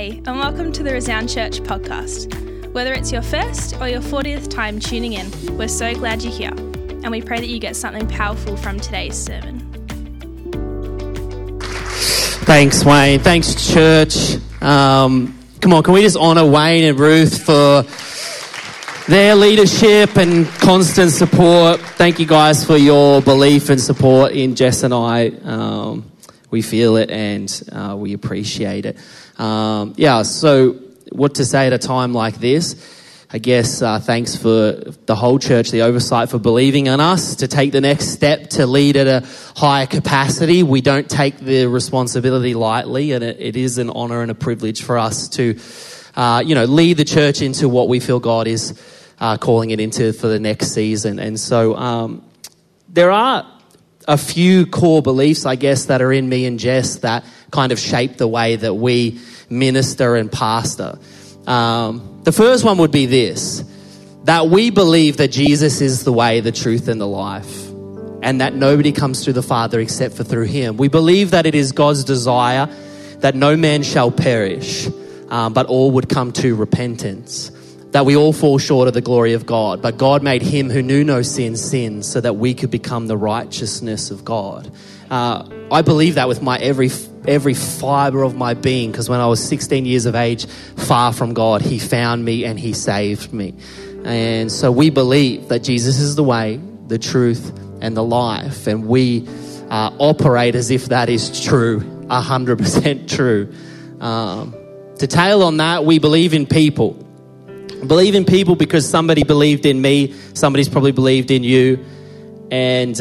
Hey, and welcome to the Resound Church podcast. Whether it's your first or your 40th time tuning in, we're so glad you're here, and we pray that you get something powerful from today's sermon. Thanks, Wayne. Thanks, church. Come on, can we just honour Wayne and Ruth for their leadership and constant support? Thank you guys for your belief and support in Jess and I. We feel it and we appreciate it. So what to say at a time like this? I guess thanks for the whole church, the oversight for believing in us to take the next step to lead at a higher capacity. We don't take the responsibility lightly, and it is an honour and a privilege for us to, lead the church into what we feel God is calling it into for the next season. And so there are a few core beliefs, I guess, that are in me and Jess that kind of shape the way that we minister and pastor. The first one would be this, that we believe that Jesus is the way, the truth, and the life, and that nobody comes through the Father except for through him. We believe that it is God's desire that no man shall perish, but all would come to repentance, that we all fall short of the glory of God, but God made him who knew no sin, sin, so that we could become the righteousness of God. I believe that with my every fibre of my being, because when I was 16 years of age, far from God, he found me and he saved me. And so we believe that Jesus is the way, the truth, and the life, and we operate as if that is true, 100% true. To tail on that, we believe in people. I believe in people because somebody believed in me, somebody's probably believed in you, and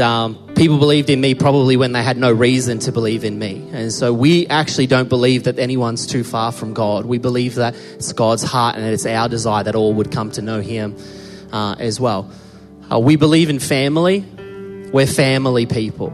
people believed in me probably when they had no reason to believe in me. And so we actually don't believe that anyone's too far from God. We believe that it's God's heart and that it's our desire that all would come to know him as well. We believe in family. We're family people.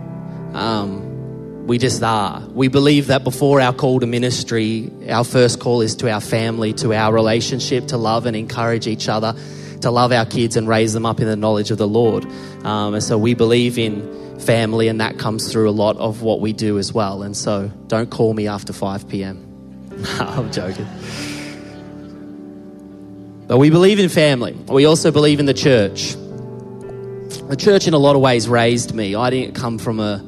We just are. We believe that before our call to ministry, our first call is to our family, to our relationship, to love and encourage each other, to love our kids and raise them up in the knowledge of the Lord. And so we believe in family, and that comes through a lot of what we do as well. And so don't call me after 5 p.m. I'm joking. But we believe in family. We also believe in the church. The church in a lot of ways raised me. I didn't come from a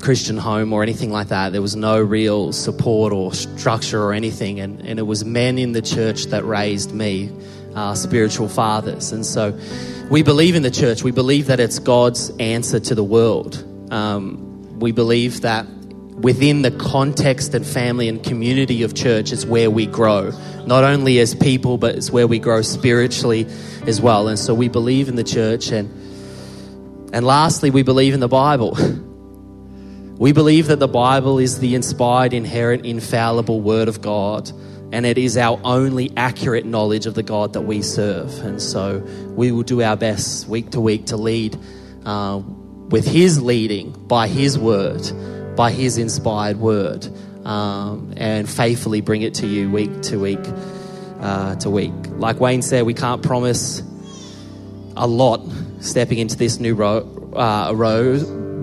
Christian home or anything like that. There was no real support or structure or anything, and it was men in the church that raised me, spiritual fathers. And so we believe in the church. We believe that it's God's answer to the world. We believe that within the context and family and community of church is where we grow, not only as people, but it's where we grow spiritually as well. And so we believe in the church, and lastly, we believe in the Bible. We believe that the Bible is the inspired, inerrant, infallible Word of God, and it is our only accurate knowledge of the God that we serve. And so we will do our best week to week to lead with His leading, by His Word, by His inspired Word, and faithfully bring it to you week to week to week. Like Wayne said, we can't promise a lot stepping into this new role.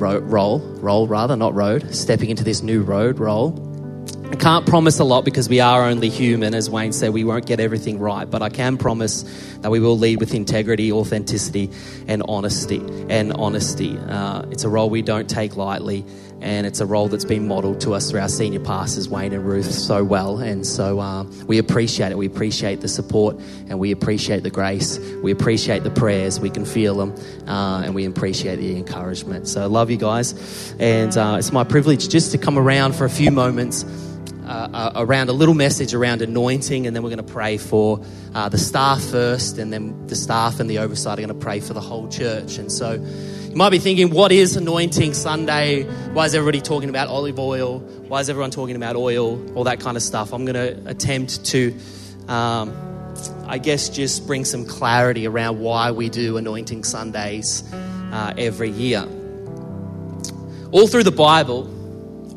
I can't promise a lot because we are only human. As Wayne said, we won't get everything right, but I can promise that we will lead with integrity, authenticity, and honesty. It's a role we don't take lightly, and it's a role that's been modelled to us through our senior pastors, Wayne and Ruth, so well. And so we appreciate it. We appreciate the support, and we appreciate the grace. We appreciate the prayers. We can feel them, and we appreciate the encouragement. So I love you guys, and it's my privilege just to come around for a few moments around a little message around anointing, and then we're going to pray for the staff first, and then the staff and the oversight are going to pray for the whole church. And so you might be thinking, what is Anointing Sunday? Why is everybody talking about olive oil? Why is everyone talking about oil? All that kind of stuff. I'm going to attempt to, just bring some clarity around why we do Anointing Sundays every year. All through the Bible,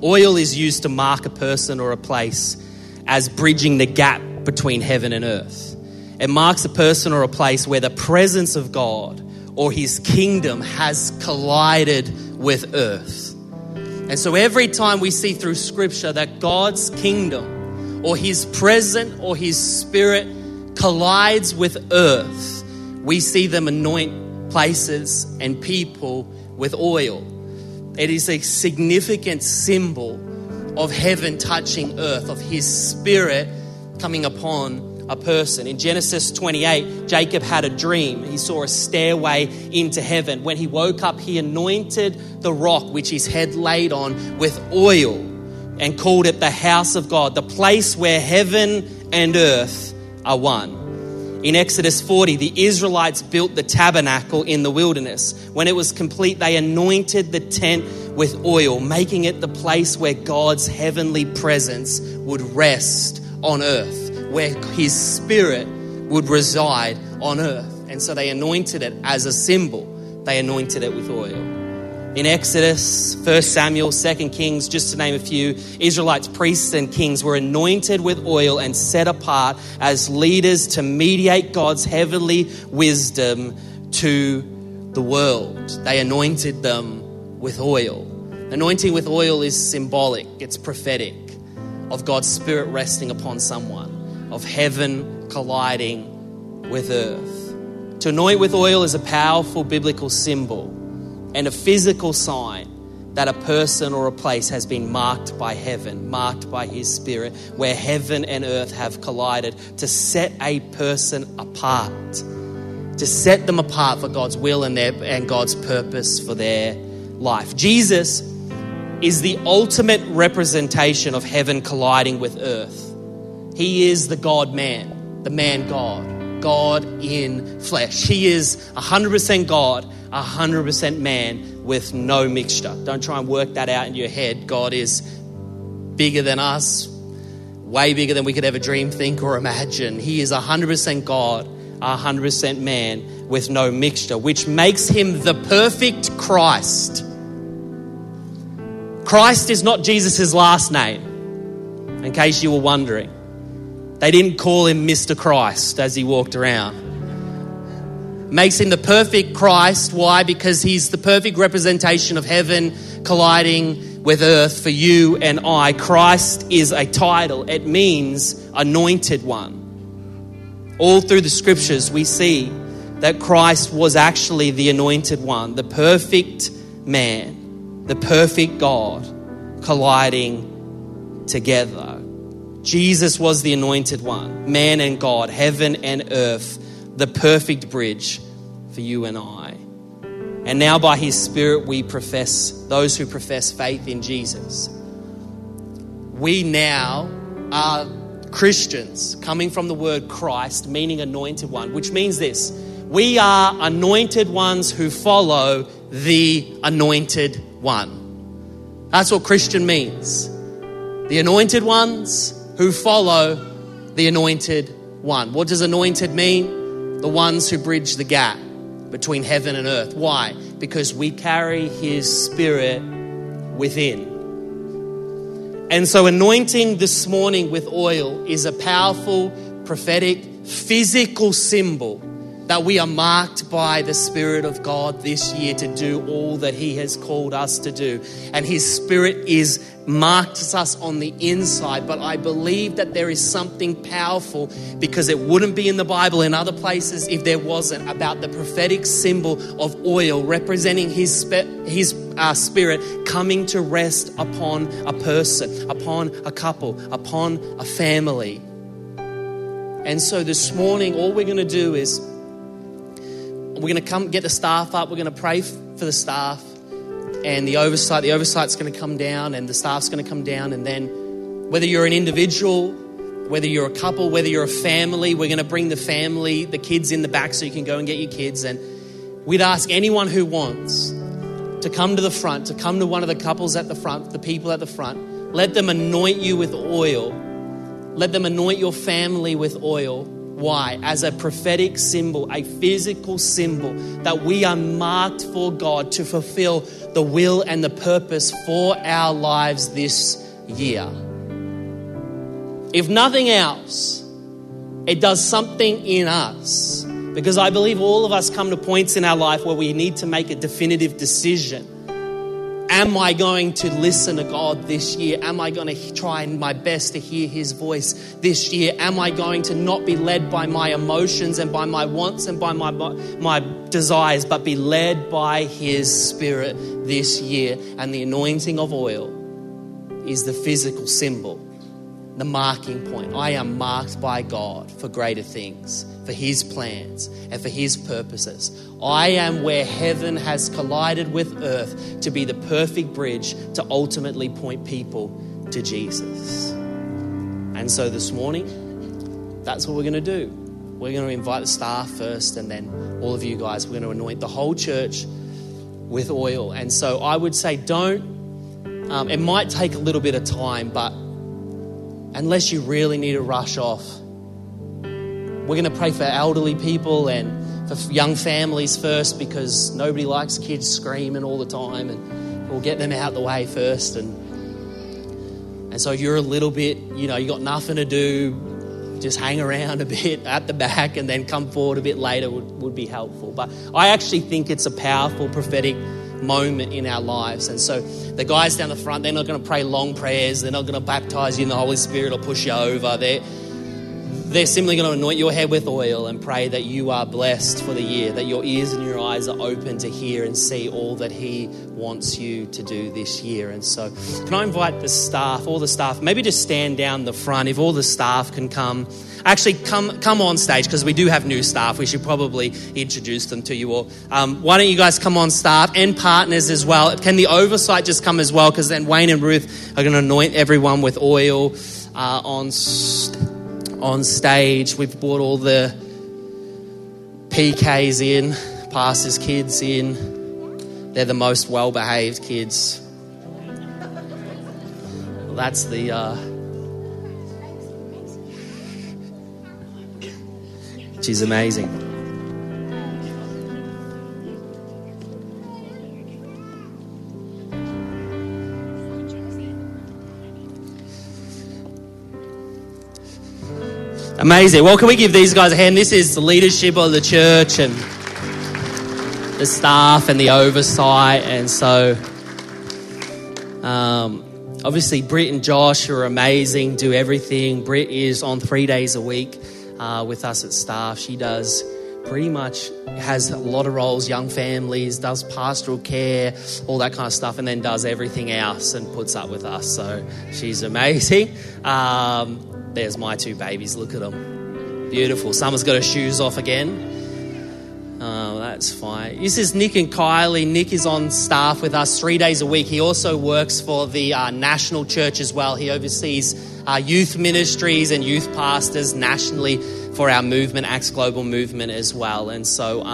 oil is used to mark a person or a place as bridging the gap between heaven and earth. It marks a person or a place where the presence of God or his kingdom has collided with earth. And so every time we see through scripture that God's kingdom or his presence or his spirit collides with earth, we see them anoint places and people with oil. It is a significant symbol of heaven touching earth, of his spirit coming upon a person. In Genesis 28, Jacob had a dream. He saw a stairway into heaven. When he woke up, he anointed the rock which his head laid on with oil and called it the house of God, the place where heaven and earth are one. In Exodus 40, the Israelites built the tabernacle in the wilderness. When it was complete, they anointed the tent with oil, making it the place where God's heavenly presence would rest on earth, where his spirit would reside on earth. And so they anointed it as a symbol. They anointed it with oil. In Exodus, 1 Samuel, 2 Kings, just to name a few, Israelites, priests and kings were anointed with oil and set apart as leaders to mediate God's heavenly wisdom to the world. They anointed them with oil. Anointing with oil is symbolic. It's prophetic of God's spirit resting upon someone, of heaven colliding with earth. To anoint with oil is a powerful biblical symbol and a physical sign that a person or a place has been marked by heaven, marked by his spirit, where heaven and earth have collided to set a person apart, to set them apart for God's will and God's purpose for their life. Jesus is the ultimate representation of heaven colliding with earth. He is the God-man, the man-God, God in flesh. He is 100% God, 100% man with no mixture. Don't try and work that out in your head. God is bigger than us, way bigger than we could ever dream, think, or imagine. He is 100% God, 100% man with no mixture, which makes him the perfect Christ. Christ is not Jesus' last name, in case you were wondering. They didn't call him Mr. Christ as he walked around. Makes him the perfect Christ. Why? Because he's the perfect representation of heaven colliding with earth for you and I. Christ is a title. It means anointed one. All through the scriptures, we see that Christ was actually the anointed one, the perfect man, the perfect God colliding together. Jesus was the anointed one, man and God, heaven and earth, the perfect bridge for you and I. And now by his spirit, we profess, those who profess faith in Jesus. We now are Christians, coming from the word Christ, meaning anointed one, which means this: we are anointed ones who follow the anointed one. That's what Christian means. The anointed ones who follow the anointed one. What does anointed mean? The ones who bridge the gap between heaven and earth. Why? Because we carry his spirit within. And so anointing this morning with oil is a powerful, prophetic, physical symbol that we are marked by the Spirit of God this year to do all that he has called us to do. And his spirit is marks us on the inside. But I believe that there is something powerful, because it wouldn't be in the Bible in other places if there wasn't, about the prophetic symbol of oil representing his spirit coming to rest upon a person, upon a couple, upon a family. And so this morning, all we're going to do is we're going to come get the staff up. We're going to pray for the staff and the oversight. The oversight's going to come down and the staff's going to come down. And then whether you're an individual, whether you're a couple, whether you're a family, we're going to bring the family, the kids in the back so you can go and get your kids. And we'd ask anyone who wants to come to the front, to come to one of the couples at the front, the people at the front. Let them anoint you with oil. Let them anoint your family with oil. Why? As a prophetic symbol, a physical symbol that we are marked for God to fulfill the will and the purpose for our lives this year. If nothing else, it does something in us, because I believe all of us come to points in our life where we need to make a definitive decision. Am I going to listen to God this year? Am I going to try my best to hear His voice this year? Am I going to not be led by my emotions and by my wants and by my desires, but be led by His Spirit this year? And the anointing of oil is the physical symbol, the marking point. I am marked by God for greater things, for His plans and for His purposes. I am where heaven has collided with earth to be the perfect bridge to ultimately point people to Jesus. And so this morning, that's what we're going to do. We're going to invite the staff first, and then all of you guys, we're going to anoint the whole church with oil. And so I would say don't, it might take a little bit of time, but unless you really need to rush off. We're going to pray for elderly people and for young families first, because nobody likes kids screaming all the time, and we'll get them out the way first. And so you're a little bit, you got nothing to do, just hang around a bit at the back and then come forward a bit later would be helpful. But I actually think it's a powerful prophetic moment in our lives. And so the guys down the front, they're not going to pray long prayers. They're not going to baptize you in the Holy Spirit or push you over. They're simply going to anoint your head with oil and pray that you are blessed for the year, that your ears and your eyes are open to hear and see all that He wants you to do this year. And so can I invite the staff, all the staff, maybe just stand down the front. If all the staff can come, actually come on stage, because we do have new staff. We should probably introduce them to you all. Why don't you guys come on, staff and partners as well. Can the oversight just come as well? Because then Wayne and Ruth are going to anoint everyone with oil on stage. We've brought all the PKs in, pastors' kids in. They're the most well-behaved kids. Well, that's the... She's amazing. Amazing. Well, can we give these guys a hand? This is the leadership of the church and the staff and the oversight. And so, obviously, Britt and Josh are amazing, do everything. Britt is on 3 days a week with us at staff. She does pretty much, has a lot of roles, young families, does pastoral care, all that kind of stuff, and then does everything else and puts up with us. So she's amazing. There's my two babies. Look at them. Beautiful. Summer's got her shoes off again. Oh, that's fine. This is Nick and Kylie. Nick is on staff with us 3 days a week. He also works for the national church as well. He oversees youth ministries and youth pastors nationally for our movement, Acts Global Movement as well. And so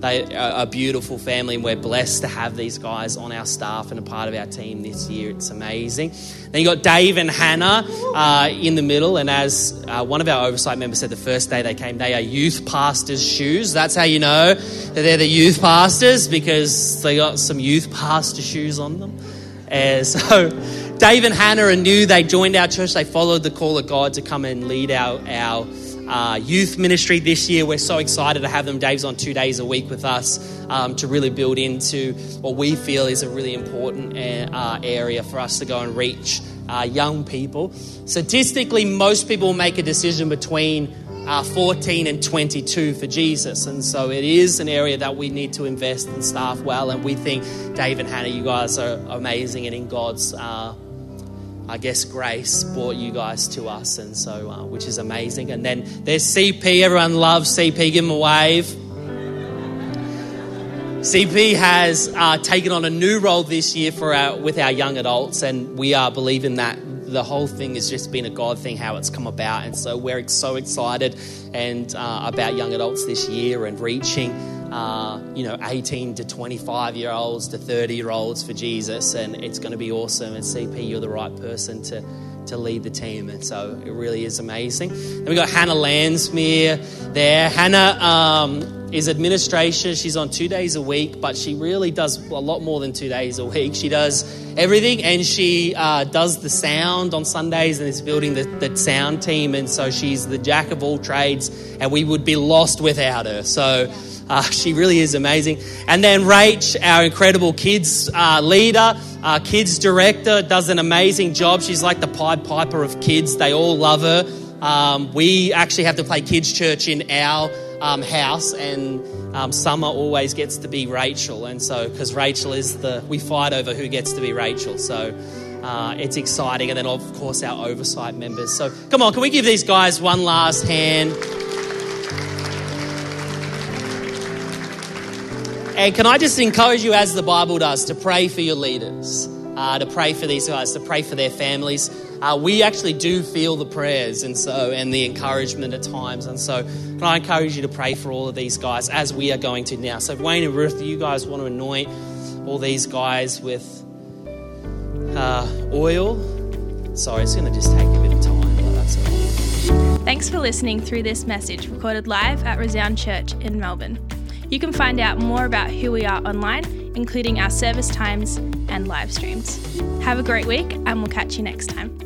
they are a beautiful family, and we're blessed to have these guys on our staff and a part of our team this year. It's amazing. Then you got Dave and Hannah in the middle, and as one of our oversight members said the first day they came, they are youth pastors' shoes. That's how you know that they're the youth pastors, because they got some youth pastor shoes on them. And so Dave and Hannah are new. They joined our church. They followed the call of God to come and lead our youth ministry this year. We're so excited to have them. Dave's on 2 days a week with us to really build into what we feel is a really important area for us to go and reach young people. Statistically, most people make a decision between 14 and 22 for Jesus. And so it is an area that we need to invest and staff well. And we think Dave and Hannah, you guys are amazing, and in God's grace brought you guys to us, and so which is amazing. And then there's CP. Everyone loves CP. Give him a wave. CP has taken on a new role this year with our young adults, and we are believing that the whole thing has just been a God thing, how it's come about. And so we're so excited and about young adults this year and reaching 18 to 25-year-olds to 30-year-olds for Jesus, and it's going to be awesome. And CP, you're the right person to lead the team, and so it really is amazing. Then we got Hannah Landsmere there. Hannah is administration. She's on 2 days a week, but she really does a lot more than 2 days a week. She does everything, and she does the sound on Sundays and is building the sound team, and so she's the jack of all trades, and we would be lost without her. So she really is amazing. And then Rach, our incredible kids leader, our kids director, does an amazing job. She's like the Pied Piper of kids. They all love her. We actually have to play kids' church in our house, and Summer always gets to be Rachel, and so because Rachel is we fight over who gets to be Rachel, so it's exciting. And then of course our oversight members. So come on, can we give these guys one last hand? And can I just encourage you, as the Bible does, to pray for your leaders, to pray for these guys, to pray for their families. We actually do feel the prayers and the encouragement at times. And so can I encourage you to pray for all of these guys as we are going to now. So Wayne and Ruth, you guys want to anoint all these guys with oil. Sorry, it's going to just take a bit of time, but that's all right. Thanks for listening through this message recorded live at Resound Church in Melbourne. You can find out more about who we are online, including our service times and live streams. Have a great week, and we'll catch you next time.